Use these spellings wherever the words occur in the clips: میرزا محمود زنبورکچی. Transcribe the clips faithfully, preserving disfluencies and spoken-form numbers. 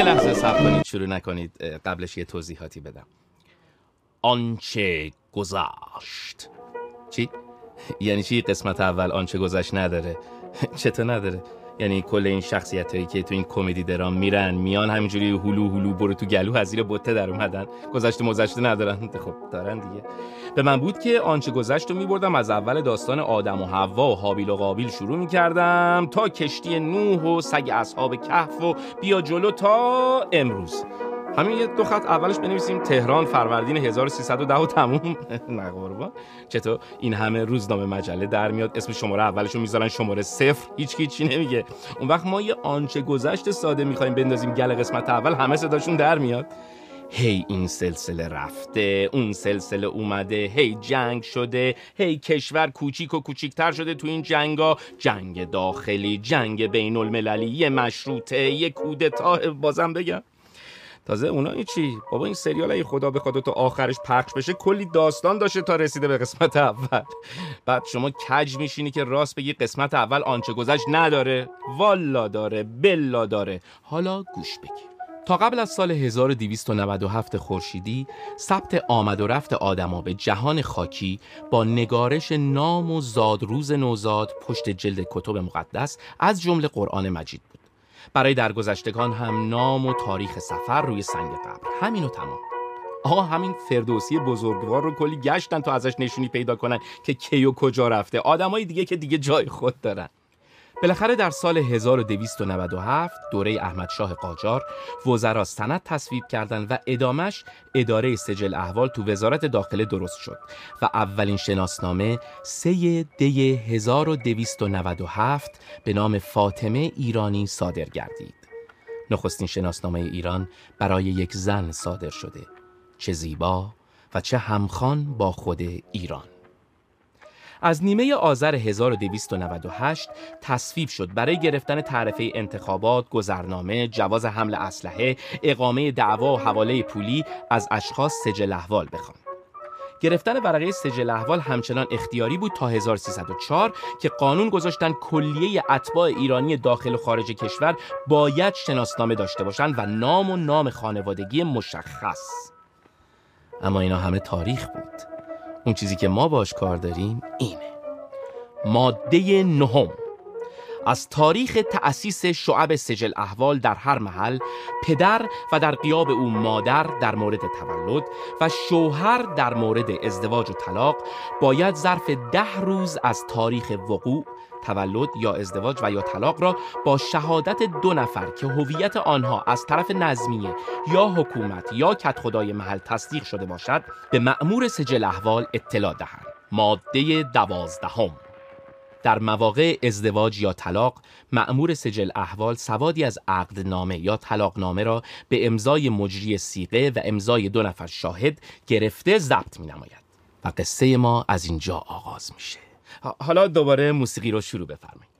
یه لحظه صبر کنید، شروع نکنید، قبلش یه توضیحاتی بدم. آنچه گذشت. چی؟ یعنی چی قسمت اول آنچه گذشت نداره؟ چطور نداره؟ یعنی کل این شخصیتایی که تو این کمدی درام میرن میان همینجوری هلو هلو برو تو گلو از زیر بته در اومدن، گذشته مزشته ندارن. خب دارن دیگه. به من بود که آنچه گذشت رو میبردم از اول داستان آدم و حوا و هابیل و قابیل شروع میکردم تا کشتی نوح و سگ اصحاب کهف و بیا جلو تا امروز. همین یه دو خط اولش بنویسیم تهران فروردین هزار و سیصد و ده و تموم. نه قربان، چطور این همه روزنامه مجله در میاد اسم شماره اولشو میذارن شماره صفر، هیچ کی چی نمیگه. اون وقت ما یه آنچه گذشت ساده میخوایم بندازیم گل قسمت اول، همه صداشون در میاد. هی این سلسله رفته، اون سلسله اومده، هی جنگ شده، هی کشور کوچیک و کوچیکتر شده. تو این جنگا جنگ داخلی، جنگ بین المللی، یه مشروطه، یه کودتا. بازم بگم تازه اونایی چی؟ بابا این سریال ای خدا بخواد تا آخرش پخش بشه کلی داستان داشته تا رسیده به قسمت اول. بعد شما کج میشینی که راست بگی قسمت اول آنچه گذشت نداره. والا داره، بلا داره. حالا گوش بگیر. تا قبل از سال هزار و دویست و نود و هفت خورشیدی، ثبت آمد و رفت آدما به جهان خاکی با نگارش نام و زادروز نوزاد پشت جلد کتب مقدس از جمله قرآن مجید بود. برای درگذشتگان هم نام و تاریخ سفر روی سنگ قبر، همین و تمام. آقا همین فردوسی بزرگوار رو کلی گشتن تا ازش نشونی پیدا کنن که کی و کجا رفته. آدمای دیگه که دیگه جای خود دارن. بالاخره در سال هزار و دویست و نود و هفت دوره احمدشاه قاجار وزرا سند تصویب کردند و ادامش اداره سجل احوال تو وزارت داخله درست شد و اولین شناسنامه سه دی هزار و دویست و نود و هفت به نام فاطمه ایرانی صادر گردید. نخستین شناسنامه ایران برای یک زن صادر شده. چه زیبا و چه همخوان با خود ایران. از نیمه آذر هزار و دویست و نود و هشت تصویب شد برای گرفتن تعرفه انتخابات، گذرنامه، جواز حمل اسلحه، اقامه دعوا و حواله پولی از اشخاص سجل احوال بخوان. گرفتن ورقه سجل احوال همچنان اختیاری بود تا هزار و سیصد و چهار که قانون گذاشتن کلیه اتباع ایرانی داخل و خارج کشور باید شناسنامه داشته باشند و نام و نام خانوادگی مشخص. اما اینا همه تاریخ بود. اون چیزی که ما باش کار داریم اینه ماده نهم از تاریخ تأسیس شعب سجل احوال. در هر محل پدر و در غیاب او مادر در مورد تولد و شوهر در مورد ازدواج و طلاق باید ظرف ده روز از تاریخ وقوع تولد یا ازدواج و یا طلاق را با شهادت دو نفر که هویت آنها از طرف نظمیه یا حکومت یا کدخدای محل تصدیق شده باشد به مأمور سجل احوال اطلاع دهند. ماده دوازدهم. در مواقع ازدواج یا طلاق مأمور سجل احوال سوادی از عقدنامه یا طلاقنامه را به امضای مجری صیغه و امضای دو نفر شاهد گرفته ضبط می‌نماید و قصه ما از اینجا آغاز میشه. حالا دوباره موسیقی رو شروع بفرمایید.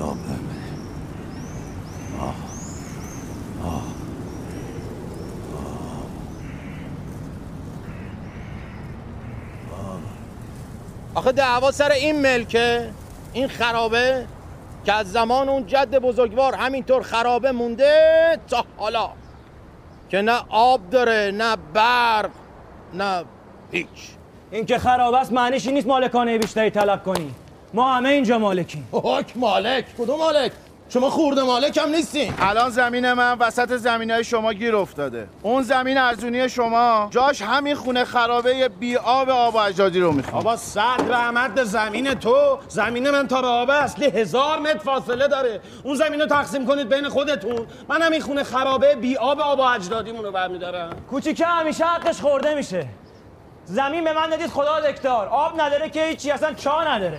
عذاب نمید. آه آه آه آخه دعوا سر این ملکه، این خرابه که از زمان اون جد بزرگوار همینطور خرابه مونده تا حالا، که نه آب داره نه برق نه هیچ. این که خرابه است معنیش این نیست مالکانه بیشتری طلب کنی. ما همه اینجا مالکیم. حک مالک؟ کدوم مالک؟ شما خورده مالک هم نیستین. الان زمین من وسط زمینای شما گیر افتاده. اون زمین ارزونی شما جاش همین خونه خرابه بی آب آب و اجدادی رو میخوام. آبا صد رحمت زمین تو، زمین من تا به آب اصلی هزار متر فاصله داره. اون زمین رو تقسیم کنید بین خودتون. من همین خونه خرابه بی آب آب و اجدادیمون رو برمی‌دارم. کوچیکه همیشه حقش خورده میشه. زمین به من ندید خدا دکتار. آب نداره که هیچی، اصلا چا نداره.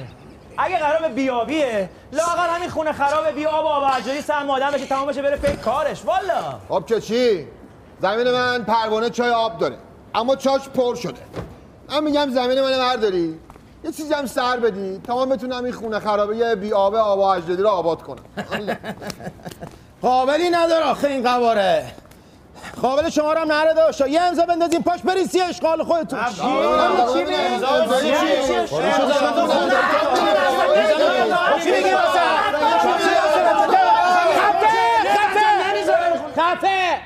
اگه قرار به بیابیه لااقل همین خونه خرابه بی آب و آب اجدادی سهم آدم بشه، تمام بشه، بره پی کارش. والا آب که چی؟ زمین من پروانه چای آب داره اما چاش پر شده. من میگم زمین منو برداری یه چیزی هم سر بدی تمام بتونم این خونه خرابه بی آب آب و اجدادی رو آباد کنم. قابلی نداره آخه این قواره. قابل شما رو هم نره داشتا. یه امضا بندازین پاش برین سی اشغال خودتون. چی؟ چی؟ خفه!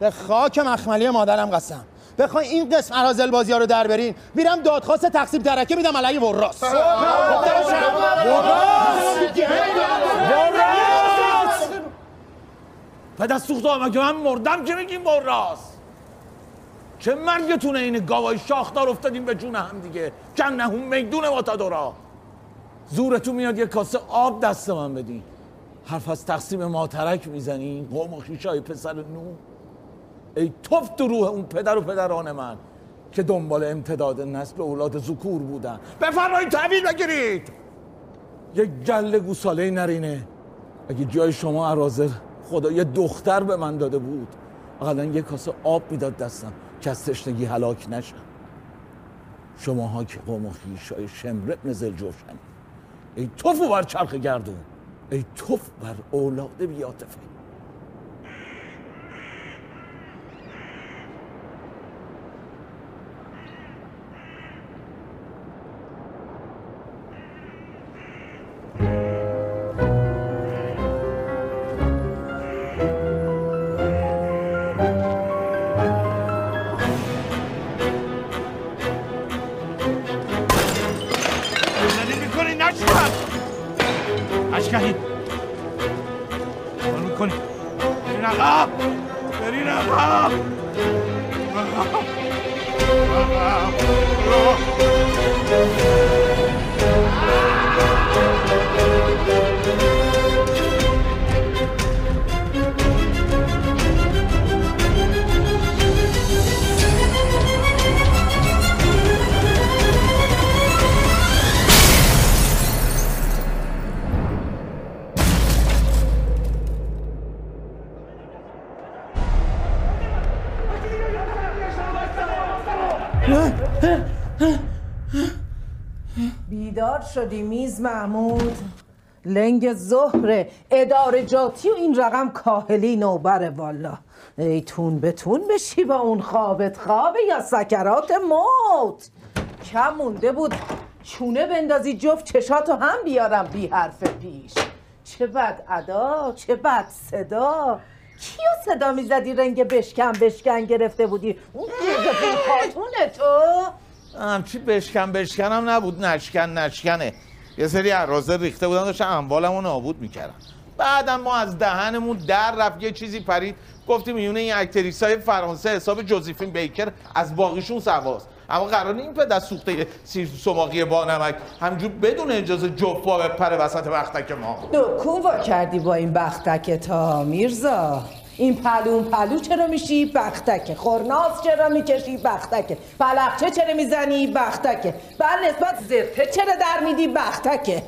به خاک مخملی مادرم قسم، بخوای این قسم اراذل بازی‌ها رو در برین میرم دادخواست تقسیم ترکه میدم علیه وراس. وراس! وراس! پدر سوخت آمگه من مردم که میگیم با راست چه مرگتونه اینه گاوای شاخدار افتادیم به جون هم دیگه. جنه هم میدونه ما تا دورا زورتون میاد یه کاسه آب دست من بدین، حرف از تقسیم ماترک میزنین قوم و خیشای پسر نو. ای توفت روح اون پدر و پدران من که دنبال امتداد نسل اولاد ذکور بودن. بفرمایید تعویض بگیرید، یک گله گوساله نرینه. اگه جای شما اراذل خدا یه دختر به من داده بود اقلا یه کاسه آب میداد دستم که از تشنگی هلاک نشم. شماها که قوم و خویشای شمر ابن ذوالجوفن، ای توفو بر چرخ گردون، ای توف بر اولاد بیاتفه. شدی میز محمود؟ لنگ زهره اداره جاتی و این رقم کاهلی نوبره. والا ای تون به تون بشی با اون خوابت خوابه یا سکرات موت. کم مونده بود چونه بندازی جفت چشاتو هم بیارم بی حرف پیش. چه بد ادا، چه بد صدا. کیو صدا میزدی رنگ بشکن بشکن گرفته بودی؟ اون گوزفون خاتونه تو؟ همچی بشکن بشکنم نبود، نشکن نشکنه. یه سری عراضه ریخته بودن داشتن اموالمو نابود میکردن. بعدم ما از دهنمون در رفت یه چیزی پرید گفتیم میونه این اکتریسای فرانسه حساب جوزیفین بیکر از باقیشون سواست. اما قرار این پدر سوخته سیر سماقی با نمک همجور بدون اجازه جفا بپره وسط بختک ما. دکون وا کردی با این بختکت ها میرزا. این پلو اون پلو چرا میشی؟ بختکه. خورناس چرا میکشی؟ بختکه. بلخچه چرا میزنی؟ بختکه. بر نسبت زرته چرا در میدی؟ بختکه.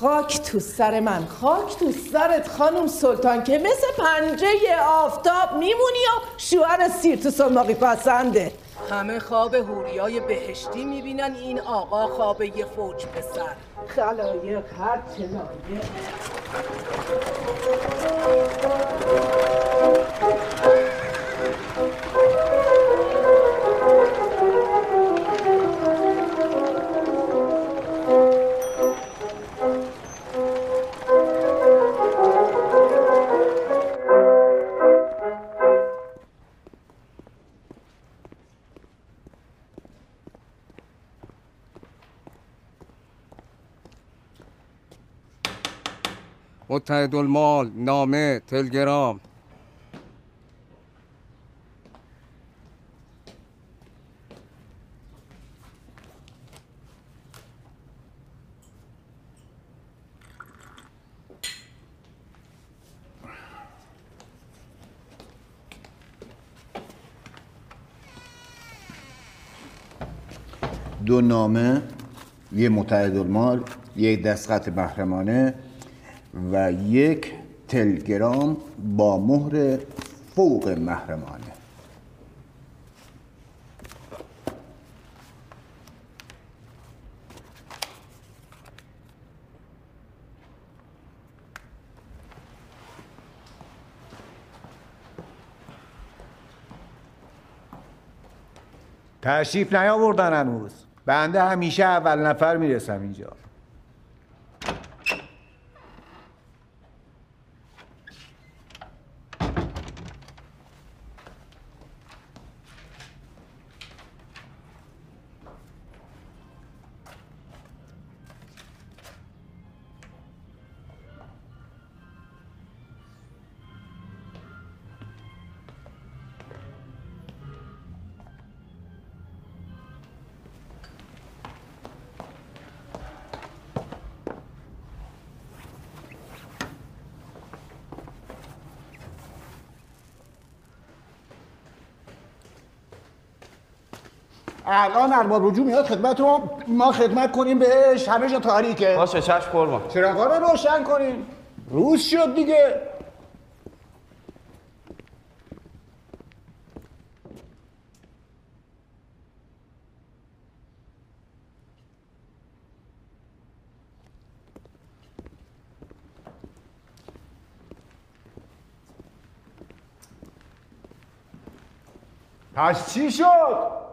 خاک تو سر من، خاک تو سرت خانم سلطان که مثل پنجه آفتاب میمونی و شوهر سیر تو سماقی پسنده. همه خواب حوریای بهشتی میبینن، این آقا خواب یه فوج پسر. خلایق هر چه لایق. متحدالمال، نامه، تلگرام. دو نامه، یه متحدالمال، یک دستخط محرمانه و یک تلگرام با مهر فوق محرمانه. تشریف نیاوردن هنوز. بنده همیشه اول نفر میرسم اینجا. الان ارباب رجوع میاد خدمت رو ما خدمت کنیم بهش. همه جا تاریکه. باشه چشم قربان. چراغا رو روشن کنین. روز شد دیگه. پس چی شد؟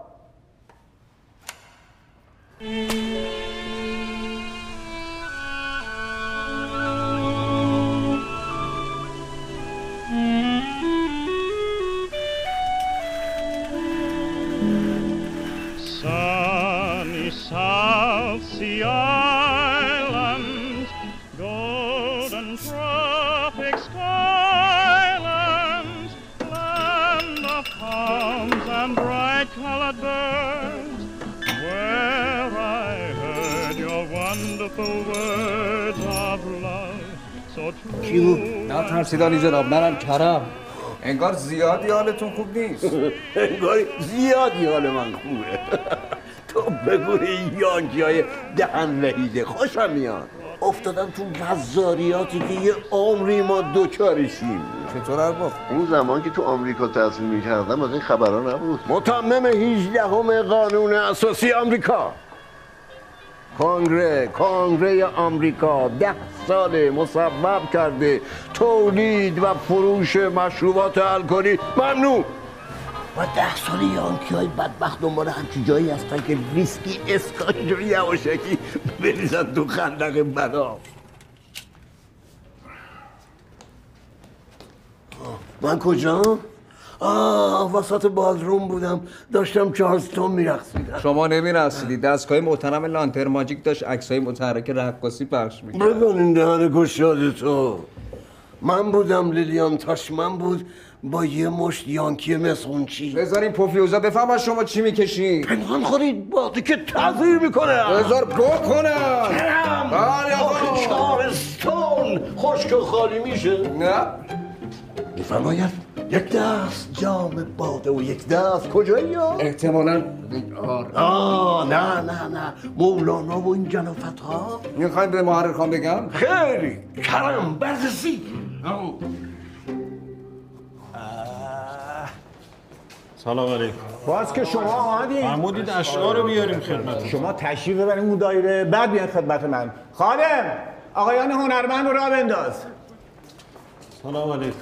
کیو؟ نه ترسیدانی جناب، منم کرم. انگار زیادی حالتون خوب نیست. انگار زیادی حال من خوبه. تو بگوی یانکی‌های دهن وحیده خوشم میاد. افتادم تو غزاریاتی که یه عمری ما دوچارشیم. چطور ارباب؟ اون زمان که تو آمریکا تحصیل میکردم از این خبرها نبود. متمم هجدهم قانون اساسی آمریکا، کنگره کنگره آمریکا ده ساله مصوب کرده تولید و فروش مشروبات الکلی ممنوع. و ده ساله یانکی های بدبخت دنبال همچی جایی هستن که ویسکی اسکاچ رو یواشکی بریزن تو خندق بنا. من کجا؟ آه وسط بازروم بودم، داشتم چارلستون میرقصیدم. شما نمیرقصیدی، دستگاه محترم لانتر ماجیک داشت عکسای متحرک رقاصی پخش میکرد. بگن این دهن گشاد تو. من بودم، لیلیان تاشمن بود با یه مشت یانکی مسخونچی. بذارین پوفیوزا بفهمن شما چی میکشین. پنهان خورید باقی که تعذیر میکنه. بذار گو کنم. کرم. آخه چارلستون خشک و خالی میشه. نه. میفرماید؟ یک دست جام باده و یک دست کجایی ها؟ احتمالاً آره. آه نه نه نه مولانا و این جنافت ها. میخواییم به محرر خان بگم؟ خیلی کرم برزسی. سلام علیکم. باز که شما آمدید محمودید اشعار رو بیاریم خدمتتون. شما تشریف ببرید اون دایره بعد بیان خدمت من. خانم آقایان هنرمند رو راه بنداز. سلام علیکم.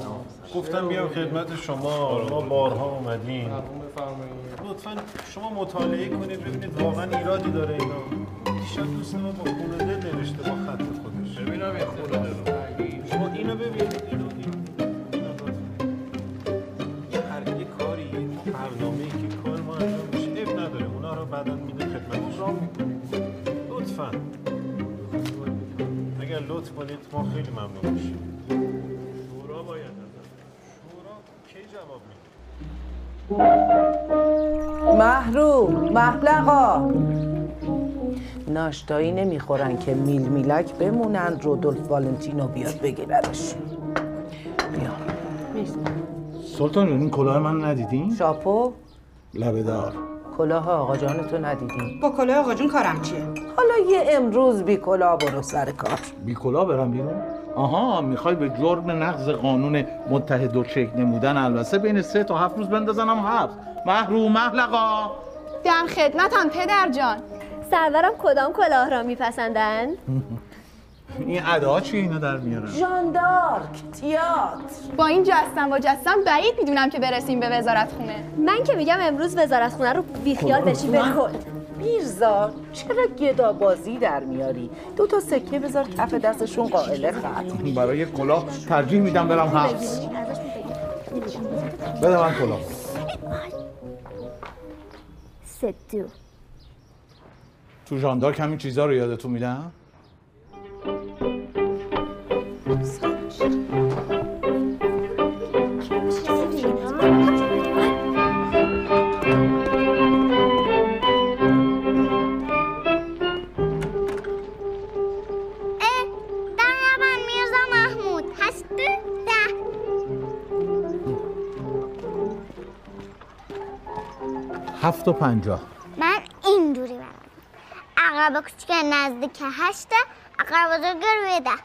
سلام. گفتم بیام خدمت شما، ما بارها اومدیم. لطفاً شما مطالعه کنید ببینید واقعا ایرادی داره اینا. دیشب دوست ما با خونده نوشته با خط خودش. ببینم این خونده رو. شما اینو ببینید. اینو یه هر یک کاری، برنامه‌ای که کار ما انجام میشه، اب نداره. اونا رو بعداً میده خدمت شما. لطفاً. اگر لطف کنید ما خیلی ممنون میشیم. محروم محلقا ناشتایی نمیخورن که میل میلک بمونن. رودولف والنتینو بیاد بگیردش. بیا سلطان این کلاه من ندیدین؟ شاپو لبه دار کلاه آقا جانتو ندیدین؟ با کلاه آقا جون کارم چیه؟ حالا یه امروز بی کلاه برو سر کار. بی کلاه برم بیرون؟ آها میخوای به جرم نقض قانون متحد و چک نمودن البته بین سه تا هفت روز بندازنم حبس. محروم محلقا در خدمتم پدر جان. سرورم کدام کلاه را میپسندن؟ این ادا چیه اینا در میارن؟ ژان دارک تئاتر. با این جستم و جستم بعید میدونم که برسیم به وزارت خونه. من که میگم امروز وزارت خونه رو بیخیال بشی به کل. میرزا چرا گدابازی در میاری؟ دو تا سکه بذار کف دستشون قائله خط. برای یه کلاه ترجیح میدم برم حبس. بده من کلاه. سدو تو ژان دارک همین چیزا رو یادتون میدم؟ هفت و پنجاه. من این دوری برم. اقرب کوچیک نزدیک هشته، اقرب بزرگ روی ده.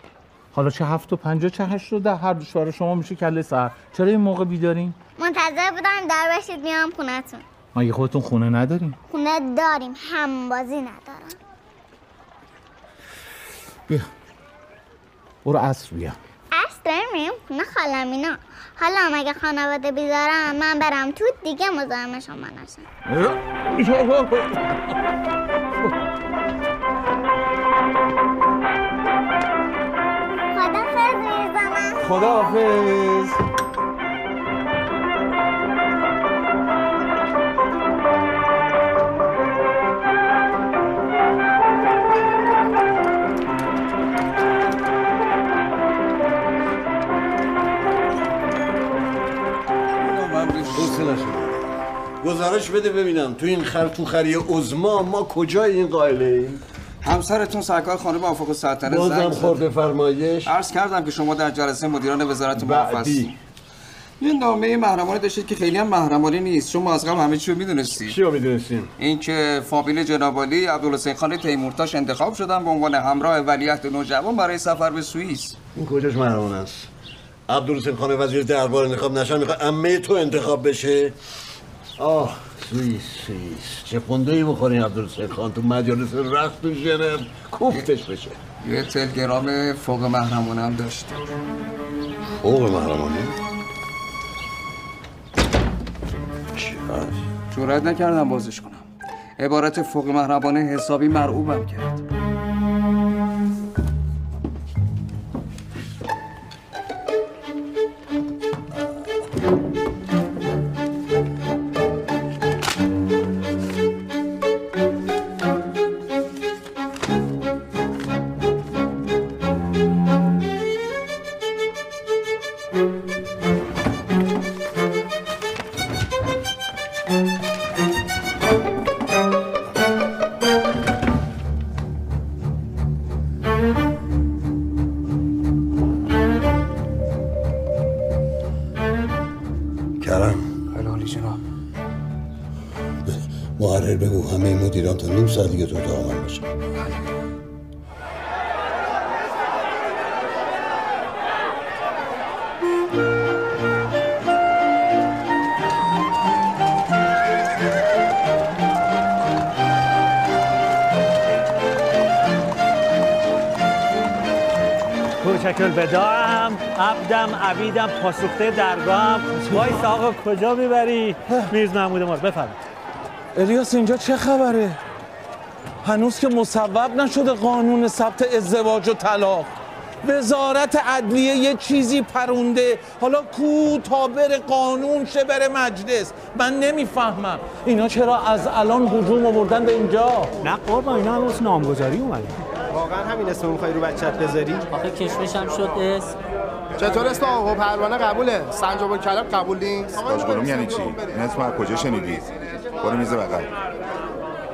حالا چه هفت و پنجاه چه هشت و ده، هر دو شوهر شما میشه کله سر. چرا این موقع بیدارین؟ منتظر بودم در بشید میام خونتون. مگه خودتون خونه ندارین؟ خونه داریم، هم بازی ندارم. بیا برو عصر بیا. عصر میام خونه خالم اینا. حالا مگه خانواده بیدارم من برم تو دیگه مزاحم شما نشم. خداحافظ. من بیش حوصله نشدم. گزارش بده ببینم تو این خر تو خری عظما ما کجای این قائله ایم؟ همسرتون سرکار خانم آفاق و سلطنه زنگ بازم خورده فرمایش. عرض کردم که شما در جلسه مدیران وزارت موفق یه نامه محرمانه داشتید که خیلی هم محرمانه نیست. شما از قبل همه چی رو میدونستید. چی رو میدونستیم؟ این که فامیل جناب عالی عبدالحسین خان تیمورتاش انتخاب شدن به عنوان همراه ولیعهد نوجوان برای سفر به سوئیس. این کجاش محرمانه است؟ عبدالحسین خان وزیر دربار انتخاب نشن میخواد عمه تو انتخاب بشه. آه سوئیس سوئیس چه قنده‌ای بخوری عبدالحسین خان تو مجالس رخت و ژنو کوفتش بشه. یه تلگرام فوق محرمانه هم داشت. فوق محرمانه؟ جرئت نکردم بازش کنم. عبارت فوق محرمانه حسابی مرعوبم کرد. دیگه تو تا آمد باشم. الوداعم، عبدم، عبیدم، پاسخته درگاهم. وایسا آقا کجا میبری؟ میرزا محمود ما رو بفرمایید. الیاس اینجا چه خبره؟ هنوز که مصوب نشده قانون ثبت ازدواج و طلاق. وزارت عدلیه یه چیزی پرونده، حالا کو تا بره قانون شه بره مجلس. من نمیفهمم اینا چرا از الان هجوم آوردن به اینجا؟ نه قربان، اینا هنوز نامگذاری اومده. واقعا همین اسم میخوای رو بچت بذاری؟ آخه کشمش هم شد اسم. چطور اسم آقا پروانه قبوله؟ سنجاب الکلام قبول نیست. آقا یعنی چی؟ این اسم از کجا شنیدی؟ برو میز بغل.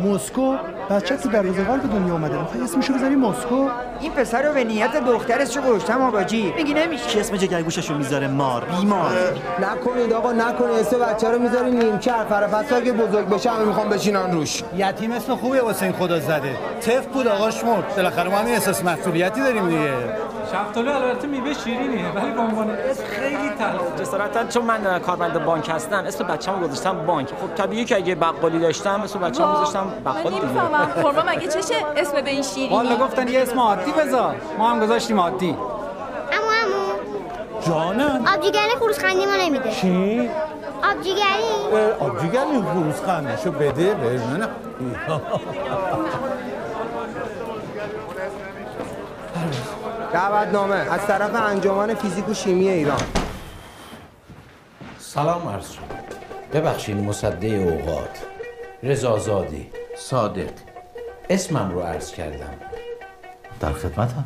مسکو؟ بچه تو دروازه‌وار به دنیا اومده، میخوای اسمشو بذاری مسکو؟ این پسر رو به نیت دخترش چه گوشتم آقاجی، میگی نمیشه کی اسم جگرگوشش رو میذاره مار بیمار. نکنید آقا نکنه، اسم بچه رو میذاری نیمکر فرافسا، اگه بزرگ بشه همه میخوام بشینن روش. یتیم اسم خوبیه واسه این خدا زده، طف بود آقاش مرد، بالاخره ما هم احساس مسئولیتی داریم دیگه. شفتالو البته میوه شیرینه ولی به عنوان اسم خیلی تلخ. جسارتاً چون من کارمند بانک هستم اسم بچه‌مو گذاشتم بانک. خب طبیعیه که اگه بقالی داشتم اسم بچه‌مو می‌ذاشتم بقالی. قربان مگه چشه اسم به این شیرینی؟ والا گفتن یه اسم عادی بذار، ما هم گذاشتیم عادی. عمو عمو جانم، آبجیگری خروسخندی ما نمیده. چی؟ آبجیگری. آبجیگری خروسخندشو بده به من. دعوتنامه از طرف انجمن فیزیک و شیمی ایران. سلام عرض شد. ببخشید مصدق اوقات، رضازادی، صادق. اسمم رو عرض کردم. در خدمتم.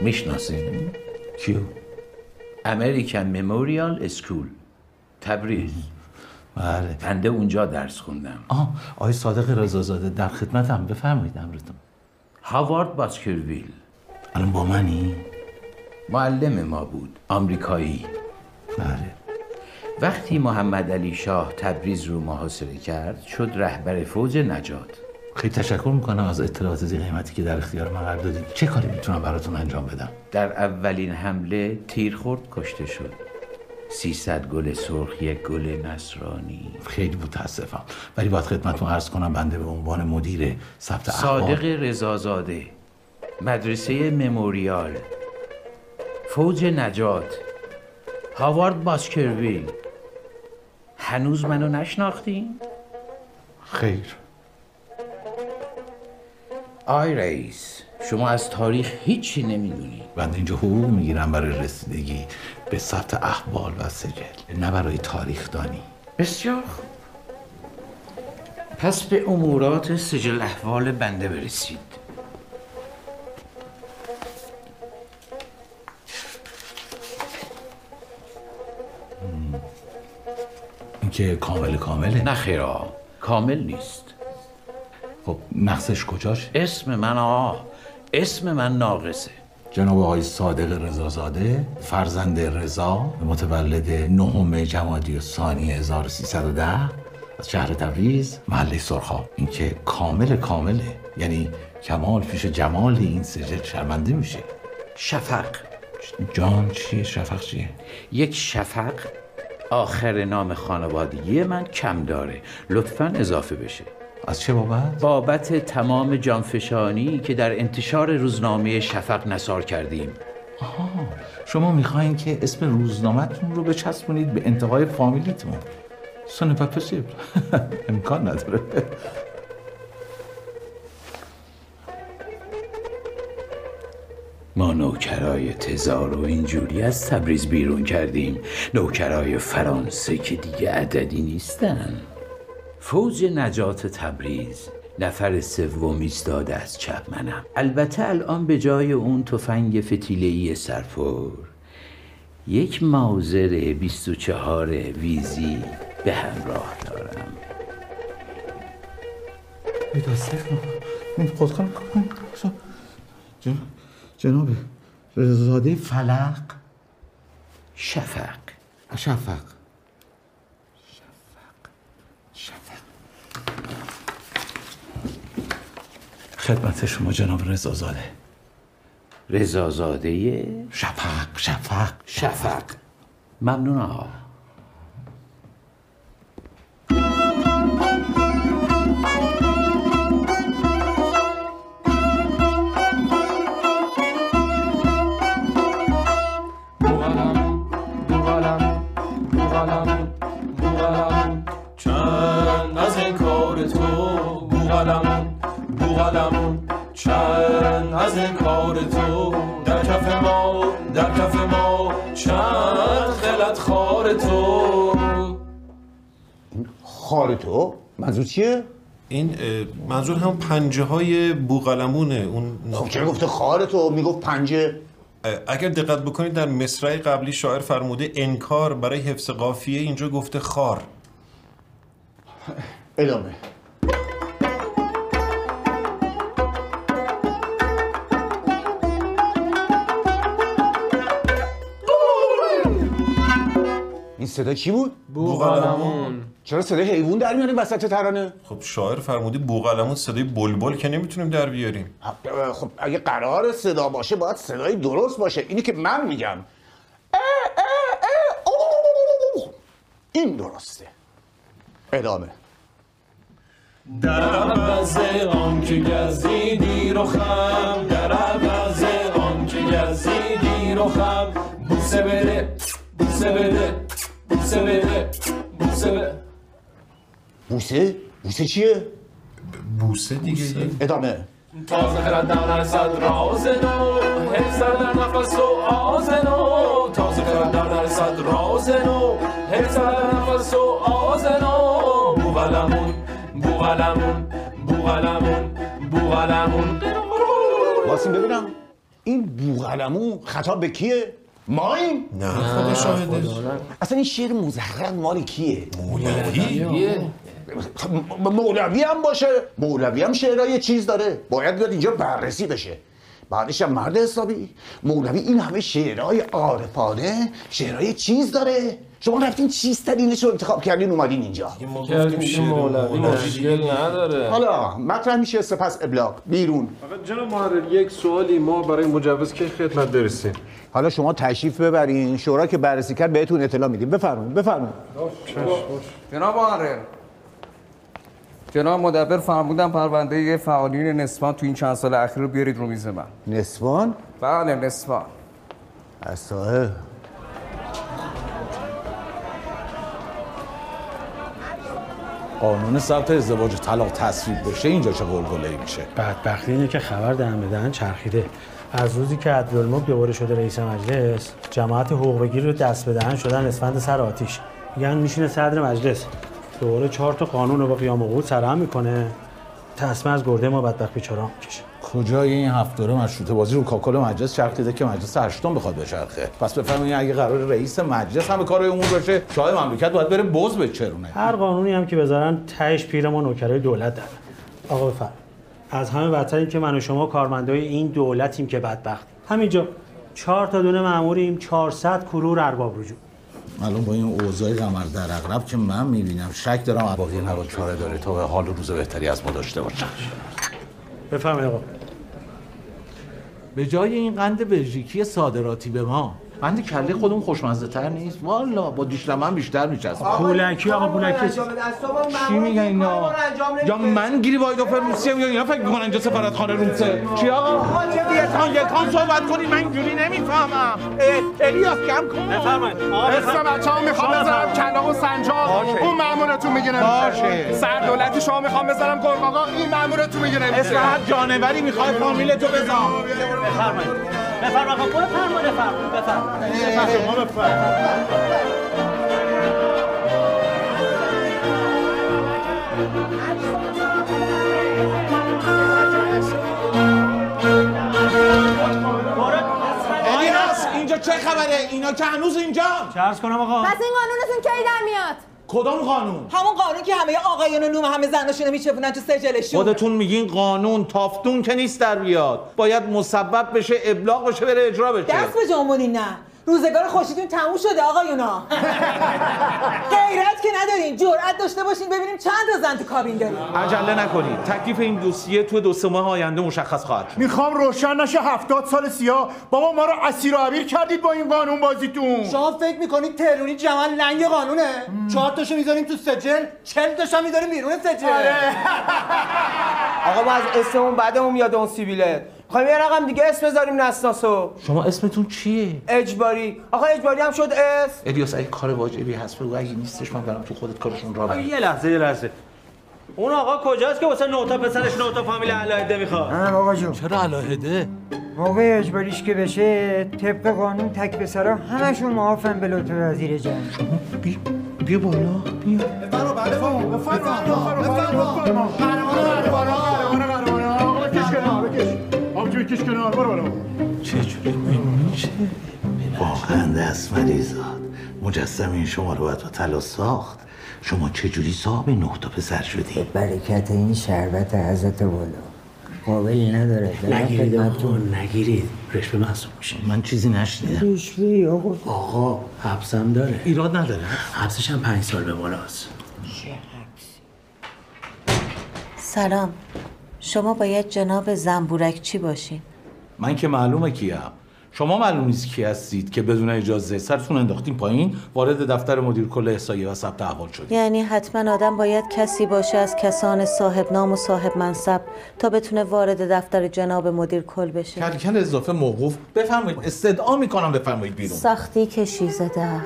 میشناسین؟ کیو؟ امریکن مموریال اسکول تبریز. بله. بنده اونجا درس خوندم. آه، آقای صادق رضازاده در خدمتم، بفرمایید امرتون. هاوارد باسکرویل. الان با منی؟ معلم ما بود، آمریکایی. بله. وقتی محمد علی شاه تبریز رو محاصره کرد شد رهبر فوج نجات. خیلی تشکر میکنم از اطلاعات زی قیمتی که در اختیار من قرار دادید. چه کاری میتونم براتون انجام بدم؟ در اولین حمله تیر خورد کشته شد. سیصد گل سرخ، یک گل نصرانی. خیلی متاسفم ولی باید خدمتتون عرض کنم بنده به عنوان مدیر ثبت اخبار صادق رضازاده، مدرسه مموریال، فوج نجات، هاوارد باسکرویل. هنوز منو نشناختین؟ خیر. آی رئیس، شما از تاریخ هیچی نمیدونید. بنده اینجا حقوق میگیرم برای رسیدگی به ثبت احوال و سجل، نه برای تاریخ دانی. بسیار خوب. پس به امورات سجل احوال بنده برسید. این که کامل کامله؟ نه خیرا، کامل نیست. خب نقصش کجاش؟ اسم من آه اسم من ناقصه. جناب آقای صادق رضازاده فرزند رضا، متولد نهم جمادی الثانی هزار و سیصد و ده از شهر تبریز، محله سرخاب. این که کامل کامله، یعنی کمال پیش جمال این سجل شرمنده میشه. شفق جان چیه؟ شفق چیه؟ یک شفق آخر نام خانوادگی من کم داره، لطفاً اضافه بشه. از چه بابت؟ بابت تمام جانفشانی که در انتشار روزنامه شفق نثار کردیم. آها، شما میخواین که اسم روزنامه‌تون رو بچسبونید به انتهای فامیلیتون؟ سن پپسیب امکان نداره. ما نوکرای تزار رو اینجوری از تبریز بیرون کردیم، نوکرای فرانسه که دیگه عددی نیستن. فوج نجات تبریز نفر سوم ایستاده از چپ منم. البته الان به جای اون تفنگ فتیله‌ای سرپر یک ماوزر بیست و چهار ویزی به همراه دارم. جناب رضازاده فلق شفق شفق خدمت شما جناب رضازاده. رضازاده شفق شفق شفق. ممنون آقا. تو بوغلمون بوغلمون چند از انکار تو در کف ما در کف ما چند خلت خار تو. خار تو؟ منظور چیه؟ این منظور هم پنجه های بوغلمونه. اون خب چرا گفته خار تو؟ میگفت پنجه. اگر دقت بکنید در مصرع قبلی شاعر فرموده انکار برای حفظ قافیه، اینجا گفته خار. ادامه. این صدا چی بود؟ بوغلمون. چرا صدای حیوان در میاریم وسط ترانه؟ خب شاعر فرمودی بوغلمون، صدای بلبل که نمیتونیم در بیاریم. خب اگه قرار صدا باشه باید صدای درست باشه. اینی که من میگم این درسته. ادامه. در عوض آن که گزیدی رو خم، در عوض آن که گزیدی رو خم، بوسه بده بوسه بده بوسه بده بوسه بده. بوسه؟ بوسه چیه؟ بوسه دیگه. ادامه. تازه خرد در صد راز نو، هفزر در نفس و آز نو، تازه خرد در صد راز نو، هفزر در نفس و آز نو. بوغلمون بوغلمون بوغلمون بوغلمون. واسیم ببینم این بوغلمون خطاب به کیه؟ ماییم؟ نه خدا شاهده. اصلا این شعر مزخرف مال کیه؟ مولویه. مولوی هم باشه، مولوی هم شعرهای چیز داره، باید بیاد اینجا بررسی بشه. بعدش هم مرد حسابی مولوی این همه شعرهای عارفانه، شعرهای چیز داره، شما رفتین چیزترینش رو انتخاب کردین اومدین اینجا. گفتیم شعر مولوی مشکل نداره، حالا مطرح میشه سپس ابلاغ بیرون. فقط جناب محرر یک سوالی، ما برای مجوز که خدمت برسیم، حالا شما تشریف ببرین، شورا که بررسی کرد بهتون اطلاع میدیم. بفرمایید بفرمایید. جناب محرر، جناب مدبر فرمودن پرونده فعالین نسوان تو این چند سال اخیر رو بیارید رو میز من. نسوان؟ بله نسوان. اصلاحه قانون ثبت ازدواج و طلاق تصویب بشه اینجا چه غلغله‌ای میشه؟ بدبختی اینه که خبر دهن به دهن چرخیده. از روزی که عدلالملک دوباره شده رئیس مجلس، جماعت حقوق‌بگیر رو دست به دهن شدن اسفند سر آتیش. میگن میشینه صدر مجلس دوباره چهار تا قانون رو با قیام حقوق سرهم میکنه، تصمیم از گرده ما بدبخت بیچاره‌ها میکشه. کجای این هفت دوره مشروطه بازی رو کاکل مجلس چرخیده که مجلس هشتم بخواد بچرخه؟ پس بفرمایید اگه قرار رئیس مجلس هم به کارهای امور باشه، شاه مملکت باید بره بز بچرونه. هر قانونی هم که بذارن تهش پیر ما نوکرای دولت دارن. آقا بفرمایید، از همه بدترین که من و شما کارمندای این دولتیم که بدبختیم. همینجا چهار تا دونه ماموریم، چهارصد کرور ارباب رجوع. الان با این اوضاع قمر در عقرب که من میبینم شک دارم باقی نوا چاره داره تا به حال روز بهتری از ما داشته باشه. بفرمایید آقا. به جای این قند بلژیکی صادراتی به ما، قند کله خودمون خوشمزه تر نیست؟ والا با دیشلمه هم بیشتر میچسبه. پولکی آقا پولکی چی میگن اینا؟ یا من گیری وایدوفر روسیه میگن اینا فکر میکنن اینجا سفارتخانه روسیه. چی آقا؟ یکان یکان صحبت کنید، من اینجوری نمیفهمم. الیاس کم کن. بفرمایید. اصلا بچه‌ها میخوام بذارم کلاغ و سنجاق. اون مامورتون میگه نمیشه. سر دولتی شما میخوام بذارم گرگ آقا، این مامورتون میگه نمیشه. اصلاحات جانوری میخوای فامیل تو بزن. بفرمایید. بفرما خب بفرما بفرما بفرما بفرما بفرما. اینجا چه خبره؟ اینا که هنوز اینجا چه عرض کنم آقا؟ پس این قانونتون کی در میاد؟ کدوم قانون؟ همون قانون که همه آقایون و نوم همه زناشون رو میچپونن تو سجلشون. خودتون میگین قانون، تافتون که نیست در بیاد، باید مسبب بشه، ابلاغ بشه، بره اجرا بشه. دست به جنبونی نه، روزگار خوشیتون تموم شده آقایونا. غیرت که ندارین، جرئت داشته باشین ببینیم چند تا زن تو کابین دارین. عجله نکنید، تکلیف این دوسیه تو دو سه ماه آینده مشخص خواهد شد. میخوام روشن نشه هفتاد سال سیاه بابا ما رو اسیر و عبیر کردید با این قانون بازیتون. شما فکر میکنید ترونی جمال لنگ قانونه؟ چهار تاشو میذاریم تو سجل، چهل تاشو میذاریم بیرون سجل. آقا ما از اسممون بعدمون میاد اون سیبیله. خواهیم یه رقم دیگه اسم بذاریم نسناسو. شما اسمتون چیه؟ اجباری. آقا اجباری هم شد اسم؟ الیاس اگه کار واجبی هست بگو، اگه نیستش من برام تو خودت کارشون را برم. یه لحظه یه لحظه اون آقا کجاست که واسه نوتا پسرش نوتا فامیل علاهده میخواد؟ نه آقا جون. چرا علاهده؟ موقع اجباریش که بشه طبق قانون تک پسرا همشون معافن به لطف وزیر جنگ. بی بیا بالا بیا. بفرما بفرما بفرما بفرما. آقا بکش کنار بکش. آقا جون بکش کنار برو بالا. چه جوری میشه؟ واقعا دست مریزاد. مجسمه شما رو باید با طلا ساخت. شما چجوری صاحب نه تا پسر شدی؟ به برکت این شربت حضرت والا. قابلی نداره. نگیرید آقا، نگیرید. رشوه محسوب میشه. من چیزی نشنیدم. رشوه آقا. آقا حبسم داره. ایراد نداره. حبسش هم پنج سال به بالاست. چه حبسی؟ سلام. شما باید جناب زنبورکچی باشین. من که معلومه کیم. شما معلوم نیست کی هستید که بدون اجازه سرتون انداختین پایین، وارد دفتر مدیر کل احصایه و ثبت احوال شدید. یعنی حتما آدم باید کسی باشه از کسان صاحب نام و صاحب منصب تا بتونه وارد دفتر جناب مدیر کل بشه. کلکل اضافه موقوف. بفرمایید، استدعا میکنم بفرمایید بیرون. سختی کشی زدر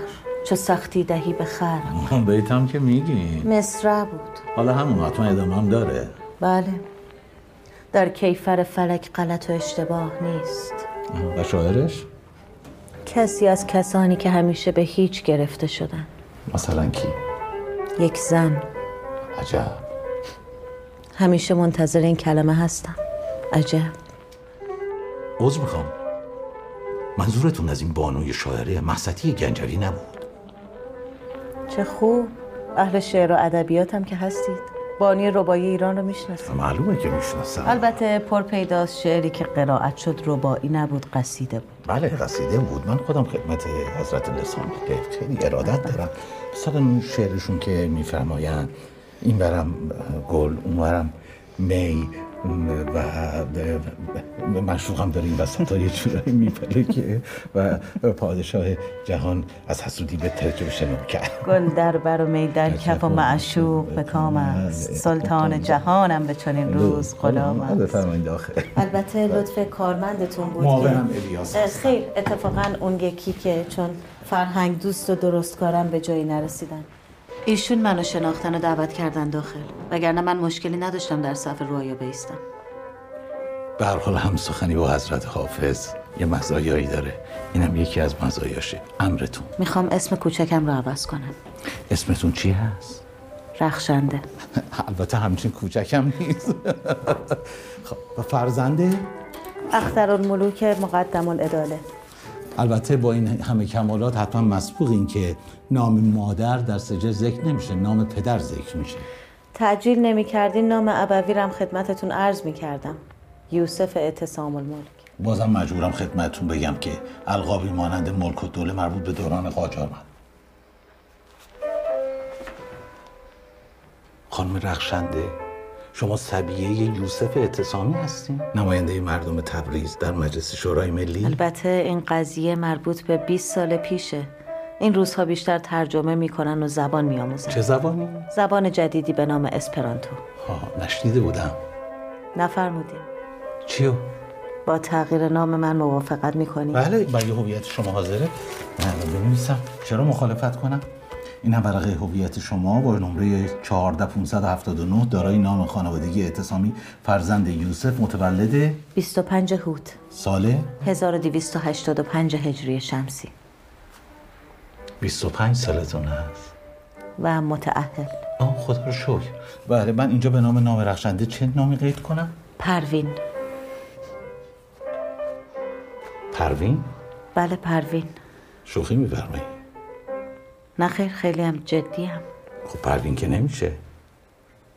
چه سختی دهی به خلق. بیتم که میگی مصرع بود. حالا همون حتما ادامه هم داره. بله، در کیفر فلک غلط و اشتباه نیست. و شاعرش؟ کسی از کسانی که همیشه به هیچ گرفته شدن. مثلا کی؟ یک زن. عجب. همیشه منتظر این کلمه هستم. عجب. عذر میخوام، منظورتون از این بانوی شاعره مقصدی گنجوی نبود؟ چه خوب، اهل شعر و ادبیات هم که هستید. بانی ربایی ایران رو میشناسید؟ معلومه که میشناسم. البته پرپیداست شعری که قرائت شد ربایی نبود، قصیده بود. بله قصیده بود. من خودم خدمت حضرت لسان که خیلی ارادت دارم. مثلا اون شعرشون که میفرمایند این برم گل اون برم می و مشروقم داره این وسط ها یه جورایی میپره که و پادشاه جهان از حسودی به ترجمه شنو کرد. گل در بر و می در کف و معشوق به کام است، سلطان جهانم به چنین روز غلام است. البته لطف کارمندتون بود. معاونم الیاس. خیر، اتفاقا اون یکی که چون فرهنگ دوست و درستکارم به جایی نرسیدن، ایشون منو شناختن و دعوت کردن داخل، وگرنه من مشکلی نداشتم در صف رویا بیستم. به هر حال هم سخنی با حضرت حافظ یه مزایایی داره، اینم یکی از مزایاشه. امرتون. میخوام اسم کوچکم رو عوض کنم. اسمتون چی هست؟ رخشنده. البته همچین کوچکم نیست. خب و فرزنده؟ اخترالملوک مقدم العداله. البته با این همه کمالات حتما مسبوق این که نام مادر در سجل ذکر نمیشه، نام پدر ذکر میشه. تعجیل نمیکردین نام ابوی رم خدمتتون عرض میکردم، یوسف اعتصام الملک. بازم مجبورم خدمتتون بگم که القابی مانند ملک و دوله مربوط به دوران قاجار بود. خانم رخشنده، شما صبیه یوسف اعتصامی هستین؟ نماینده مردم تبریز در مجلس شورای ملی؟ البته این قضیه مربوط به بیست سال پیشه. این روزها بیشتر ترجمه میکنن و زبان میآموزن. چه زبانی؟ زبان جدیدی به نام اسپرانتو. ها، نشنیده بودم. نفرمودین. چیو؟ با تغییر نام من موافقت میکنید؟ بله، برای هویت شما حاضره. نه بنویسم، چرا مخالفت کنم؟ این هم ورقه هویت شما با نمره چهارده هزار پانصد و هفتاد و نه دارای نام خانوادگی اعتصامی، فرزند یوسف، متولد بیست و پنج هوت، سال هزار و دویست و هشتاد و پنج هجری شمسی. بیست و پنج سالتون هست و متأهل. آه خدا رو شکر. بله، من اینجا به نام نام رخشنده چه نامی قید کنم؟ پروین. پروین؟ بله پروین. شوخی می‌فرمایید؟ نه خیر، خیلی هم جدی هم. خب پروین که نمیشه.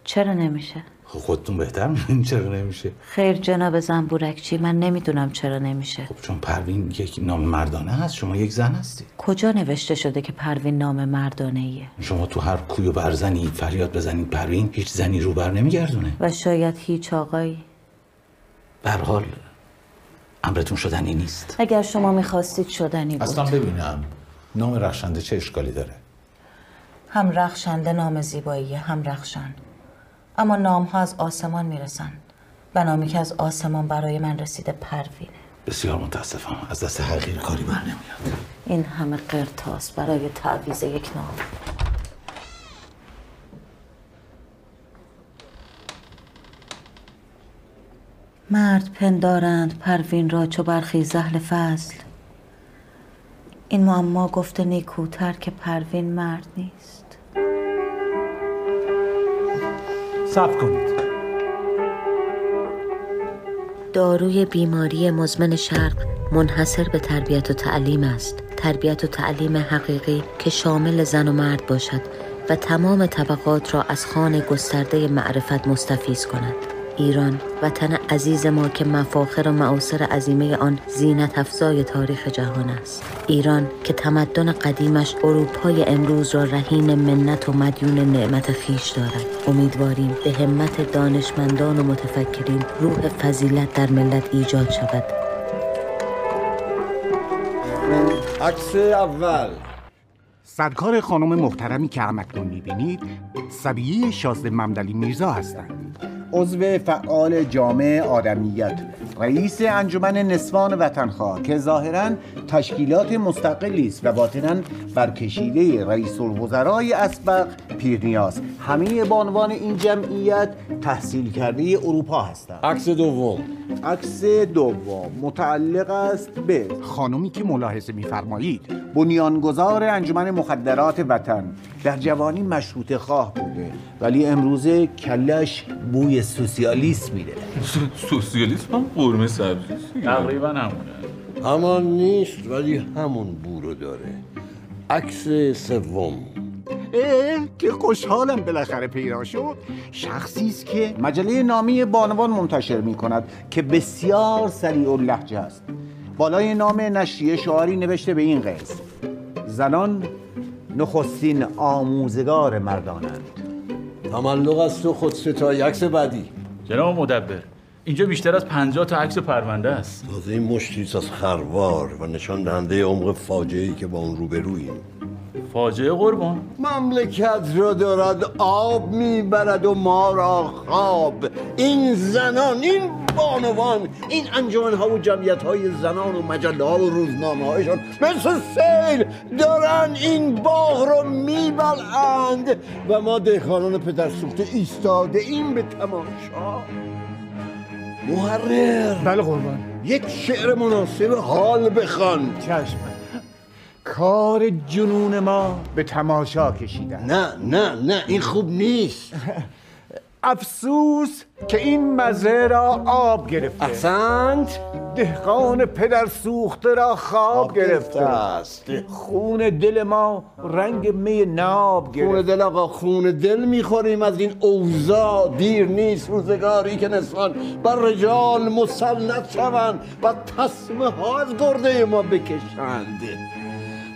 چرا نمیشه؟ خب خودتون بهتر میدونین چرا نمیشه. خیر جناب زنبورکچی، من نمیدونم چرا نمیشه. خب چون پروین یک نام مردانه هست، شما یک زن هستید. کجا نوشته شده که پروین نام مردانه ایه؟ شما تو هر کوی و برزنی فریاد بزنید پروین، هیچ زنی رو بر نمیگردونه و شاید هیچ آقایی. به هر حال امرتون شدنی نیست. اگر شما میخواستید شدنی بود. اصلا ببینم نام رخشنده چه اشکالی داره؟ هم رخشنده نام زیباییه، هم رخشن. اما نام ها از آسمان میرسن و نامی که از آسمان برای من رسیده پروینه. بسیار متاسفم، از دست حقیر کاری بر نمیاد. این همه قرطاس برای تعویض یک نام. مرد پندارند پروین را چو برخی زهل فضل، این معما گفته نیکوتر که پروین مرد نیست. صبر کنید. داروی بیماری مزمن شرق منحصر به تربیت و تعلیم است. تربیت و تعلیم حقیقی که شامل زن و مرد باشد و تمام طبقات را از خوان گسترده معرفت مستفیض کند. ایران، وطن عزیز ما که مفاخر و معاصر عظیمه آن زینت افزای تاریخ جهان است. ایران که تمدن قدیمش اروپای امروز را رهین منت و مدیون نعمت خویش دارد. امیدواریم به همت دانشمندان و متفکرین روح فضیلت در ملت ایجاد شود. عکس اول. سرکار خانم محترمی که همکنون می‌بینید صبیه شازده ممدلی میرزا هستند. عضو فعال جامعه آدمیت، رئیس انجمن نسوان وطنخواه که ظاهراً تشکیلات مستقلی است و باطناً برکشیده رئیس الوزرای اسبق پیرنیاز، همه بانوان این جمعیت تحصیل کرده اروپا هستند. عکس دوم. عکس دوم متعلق است به خانمی که ملاحظه می‌فرمایید بنیانگذار انجمن مخدرات وطن، در جوانی مشروطه خواه بوده ولی امروزه کلش بوی سوسیالیسم میده. سوسیالیسم هم قرمه سبزی تقریبا همونه. همان نیست ولی همون بو رو داره. عکس سوم. اه که خوشحالم بالاخره پیدا شد. شخصی است که مجله نامی بانوان منتشر میکند که بسیار سریع اللهجه است. بالای نام نشریه شعاری نوشته به این قصد: زنان نخستین آموزگار مردانند. تملق است و خودستایی. عکس بعدی. جناب مدبر، اینجا بیشتر از پنجاه تا عکس پرونده است. تازه این مشتیست از خروار و نشان دهنده عمق فاجعه‌ای که با اون روبروییم. فاجعه قربان؟ مملکت را دارد آب میبرد و ما را خواب. این زنان، این بانوان، این انجمن‌ها و جمعیت‌های زنان و مجله‌ها و روزنامه‌هایشان مثل سیل دارن این باغ را میبلند و ما دهقانان پدرسوخته ایستاده این به تماشا. محرر. بله قربان. یک شعر مناسب حال بخوان. چشم. کار جنون ما به تماشا کشیدن. نه نه نه این خوب نیست. افسوس که این مزرعه را آب گرفته. احسنت. دهقان پدر سوخته را خواب گرفته است. خون دل ما رنگ می ناب گرفت. خون دل آقا، خون دل میخوریم از این اوضاع. دیر نیست روزگاری که نسوان بر رجال مسلط شوند و تسمه ها از گرده ما بکشند.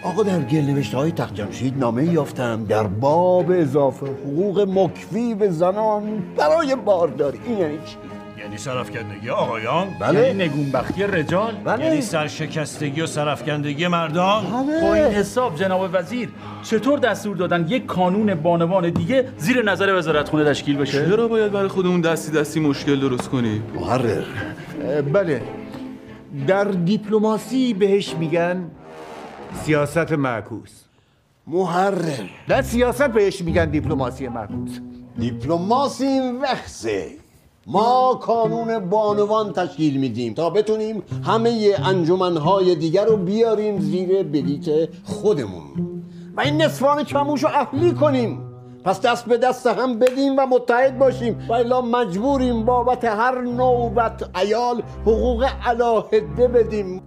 آقا در گل نوشته های تخت‌جمشید نامه یافتم در باب اضافه حقوق مکفی به زنان برای بارداری. این یعنی چی؟ یعنی سرفکندگی آقایان؟ بله. یعنی نگونبختی رجال؟ بله. یعنی سرشکستگی و سرفکندگی مردان؟ بله. با این حساب جناب وزیر چطور دستور دادن یک کانون بانوان دیگه زیر نظر وزارتخونه تشکیل بشه؟ چرا باید برای خودمون دستی دستی مشکل درست کنیم؟ محرر. بله، در دیپلماسی بهش میگن سیاست معکوس. محرر. در سیاست بهش میگن دیپلماسی معکوس. دیپلماسی وخصه. ما کانون بانوان تشکیل میدیم تا بتونیم همه انجمنهای دیگر رو بیاریم زیر بلیت خودمون و این نسوان کموش رو اهلی کنیم. پس دست به دست هم بدیم و متحد باشیم و الا مجبوریم بابت هر نوبت عیال حقوق علاهده بدیم.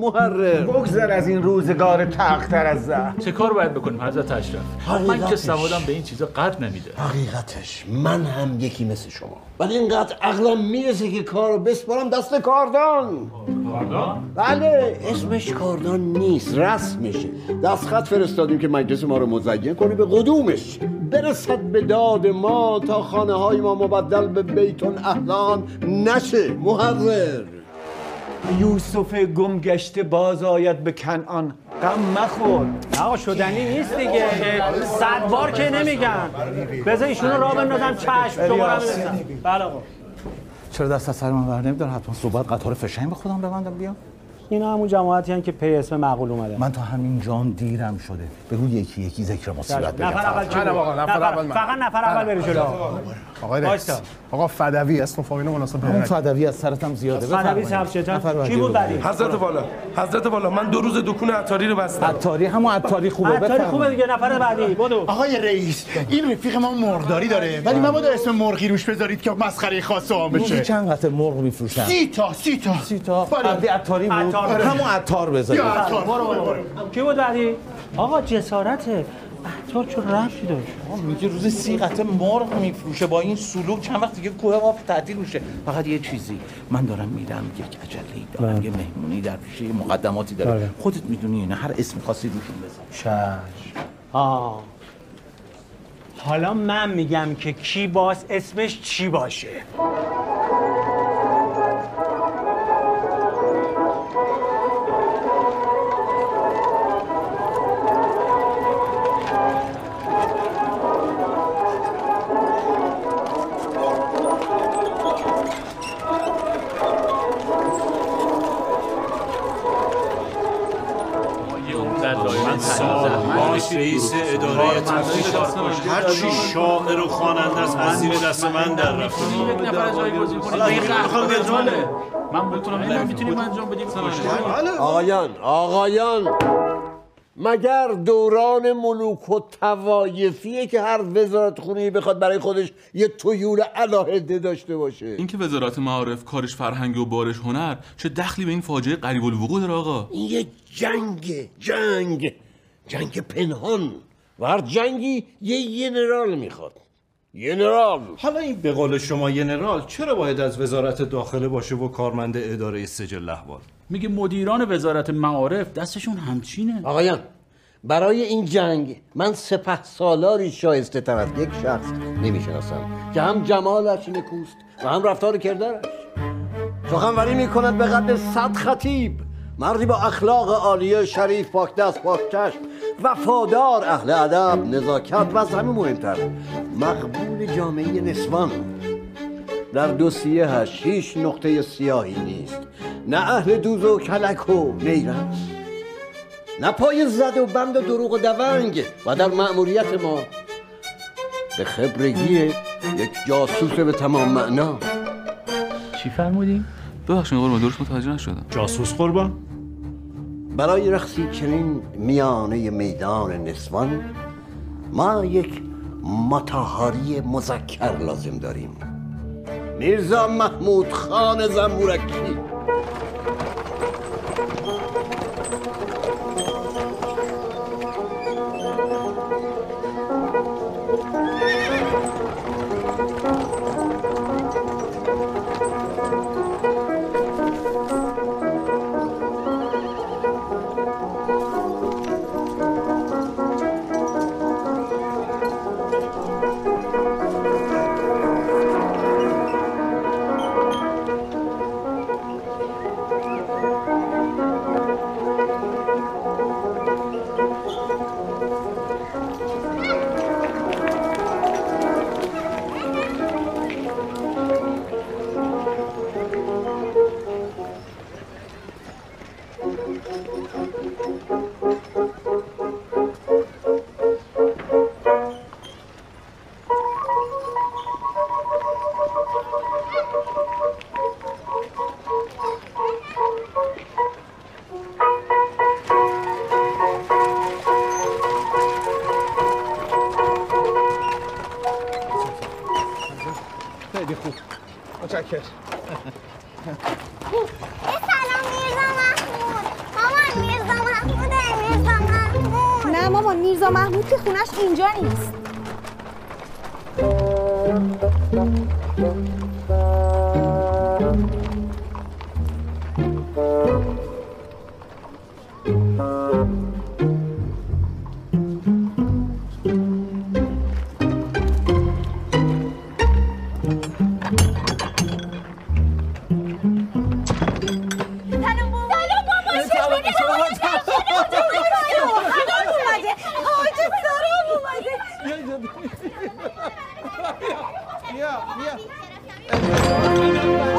محرر. بگذر از این روزگار تختر از زهر. چه کار باید بکنیم حضرت اشرف؟ من که سوادم به این چیزا قد نمیده. حقیقتش من هم یکی مثل شما، ولی اینقدر عقلم میرسه که کارو بسپارم دست کاردان. کاردان؟ بله، اسمش کاردان نیست، رسمشه. دستخط فرستادیم که مجلس ما رو مزین کنی به قدومش، برسد به داد ما تا خانه های ما مبدل به بیتون اهلان نشه. محرر. یوسف گم گشته باز آید به کنعان، غم مخور. آقا شدنی نیست دیگه، صد بار که نمیگم. بذار ایشونو راه بندازم. چشم شما رو بزنم. بله آقا. چرا دست از سر من برنمی‌دارن؟ حتما صبح قطار فشنگ به خودم ببندم بیام. اینا همون جماعتی هستن که پی اسم معقول اومده. من تا همین جام دیرم شده. بگو یکی یکی ذکر مصیبت بگم. نفر اول چی؟ آقا نفر اول فقط نفر اول بری جلو. آقا وایسا. آقا فدوی اسم و فامیل مناسب بگو. فدوی از سرتم زیاده. فدوی سرچتن. کی بود بعدی؟ حضرت والا. حضرت والا من دو روز دکون عطاری رو بستم. عطاری همون عطاری خوبه بفهم. عطاری خوبه دیگه. نفر بعدی بدو. آقای رئیس این رفیق ما مرغداری داره. ولی من مبادا اسم مرغی روش بذارید که مسخره خاص عام بشه. چند قطعه مرغ میفروشن؟ سی تا سی تا. سی تا. فدوی عطاری عطار همون عطار بزنید. کی بود بعدی؟ آقا جسارته عطار چه ربطی داشت؟ آقا میگه روز سی قطعه مرغ میفروشه با این سلوک چند وقت دیگه کوه آب تعطیل میشه. فقط یه چیزی من دارم میدم یک عجله‌ای دارم یه مهمونی در پیش مقدماتی داره. خودت میدونی نه هر اسم خاصی روشون بزن. چش. آه حالا من میگم که کی باس اسمش چی باشه. رئیس اداره تفتیش هر چی شاعر و خواننده است از زیر دست من در رفت. یک نفر جایگزین کنید. این قهرمان جواله. من میتونم میتونیم انجام بدیم. آقایان آقایان مگر دوران ملوک و توایفیه که هر وزارت خونه‌ای بخواد برای خودش یه تویول علاهده داشته باشه؟ اینکه وزارت معارف کارش فرهنگ و بارش هنر چه دخلی به این فاجعه قریب الوقوع داره آقا؟ این یه جنگه، جنگ جنگ پنهان و هر جنگی یه ینرال میخواد. ینرال. حالا این به قول شما ینرال چرا باید از وزارت داخله باشه و کارمند اداره سجل احوال؟ میگه مدیران وزارت معارف دستشون همچینه. آقایان برای این جنگ من سپهسالاری شایسته تر از یک شخص نمیشناسم که هم جمالش نکوست و هم رفتار کردارش. سخنوری میکند به قدر صد خطیب، مردی با اخلاق عالیه، شریف، پاک دست، پاک چشم، وفادار، اهل ادب، نزاکت و از همه مهمتر مقبول جامعه نسوان. در دوسیه‌اش هیچ نقطه سیاهی نیست، نه اهل دوز و کلک و نیرنج، نه پای زد و بند و دروغ و دونگ. و در مأموریت ما به خبرگی یک جاسوس به تمام معنا. چی فرمودیم؟ ببخشید قربان درست متوجه نشدم. جاسوس قربان؟ برای رخصی چنین میانه میدان نسوان ما یک مطهاری مذکر لازم داریم. میرزا محمود خان زنبورکچی. Yeah, yeah.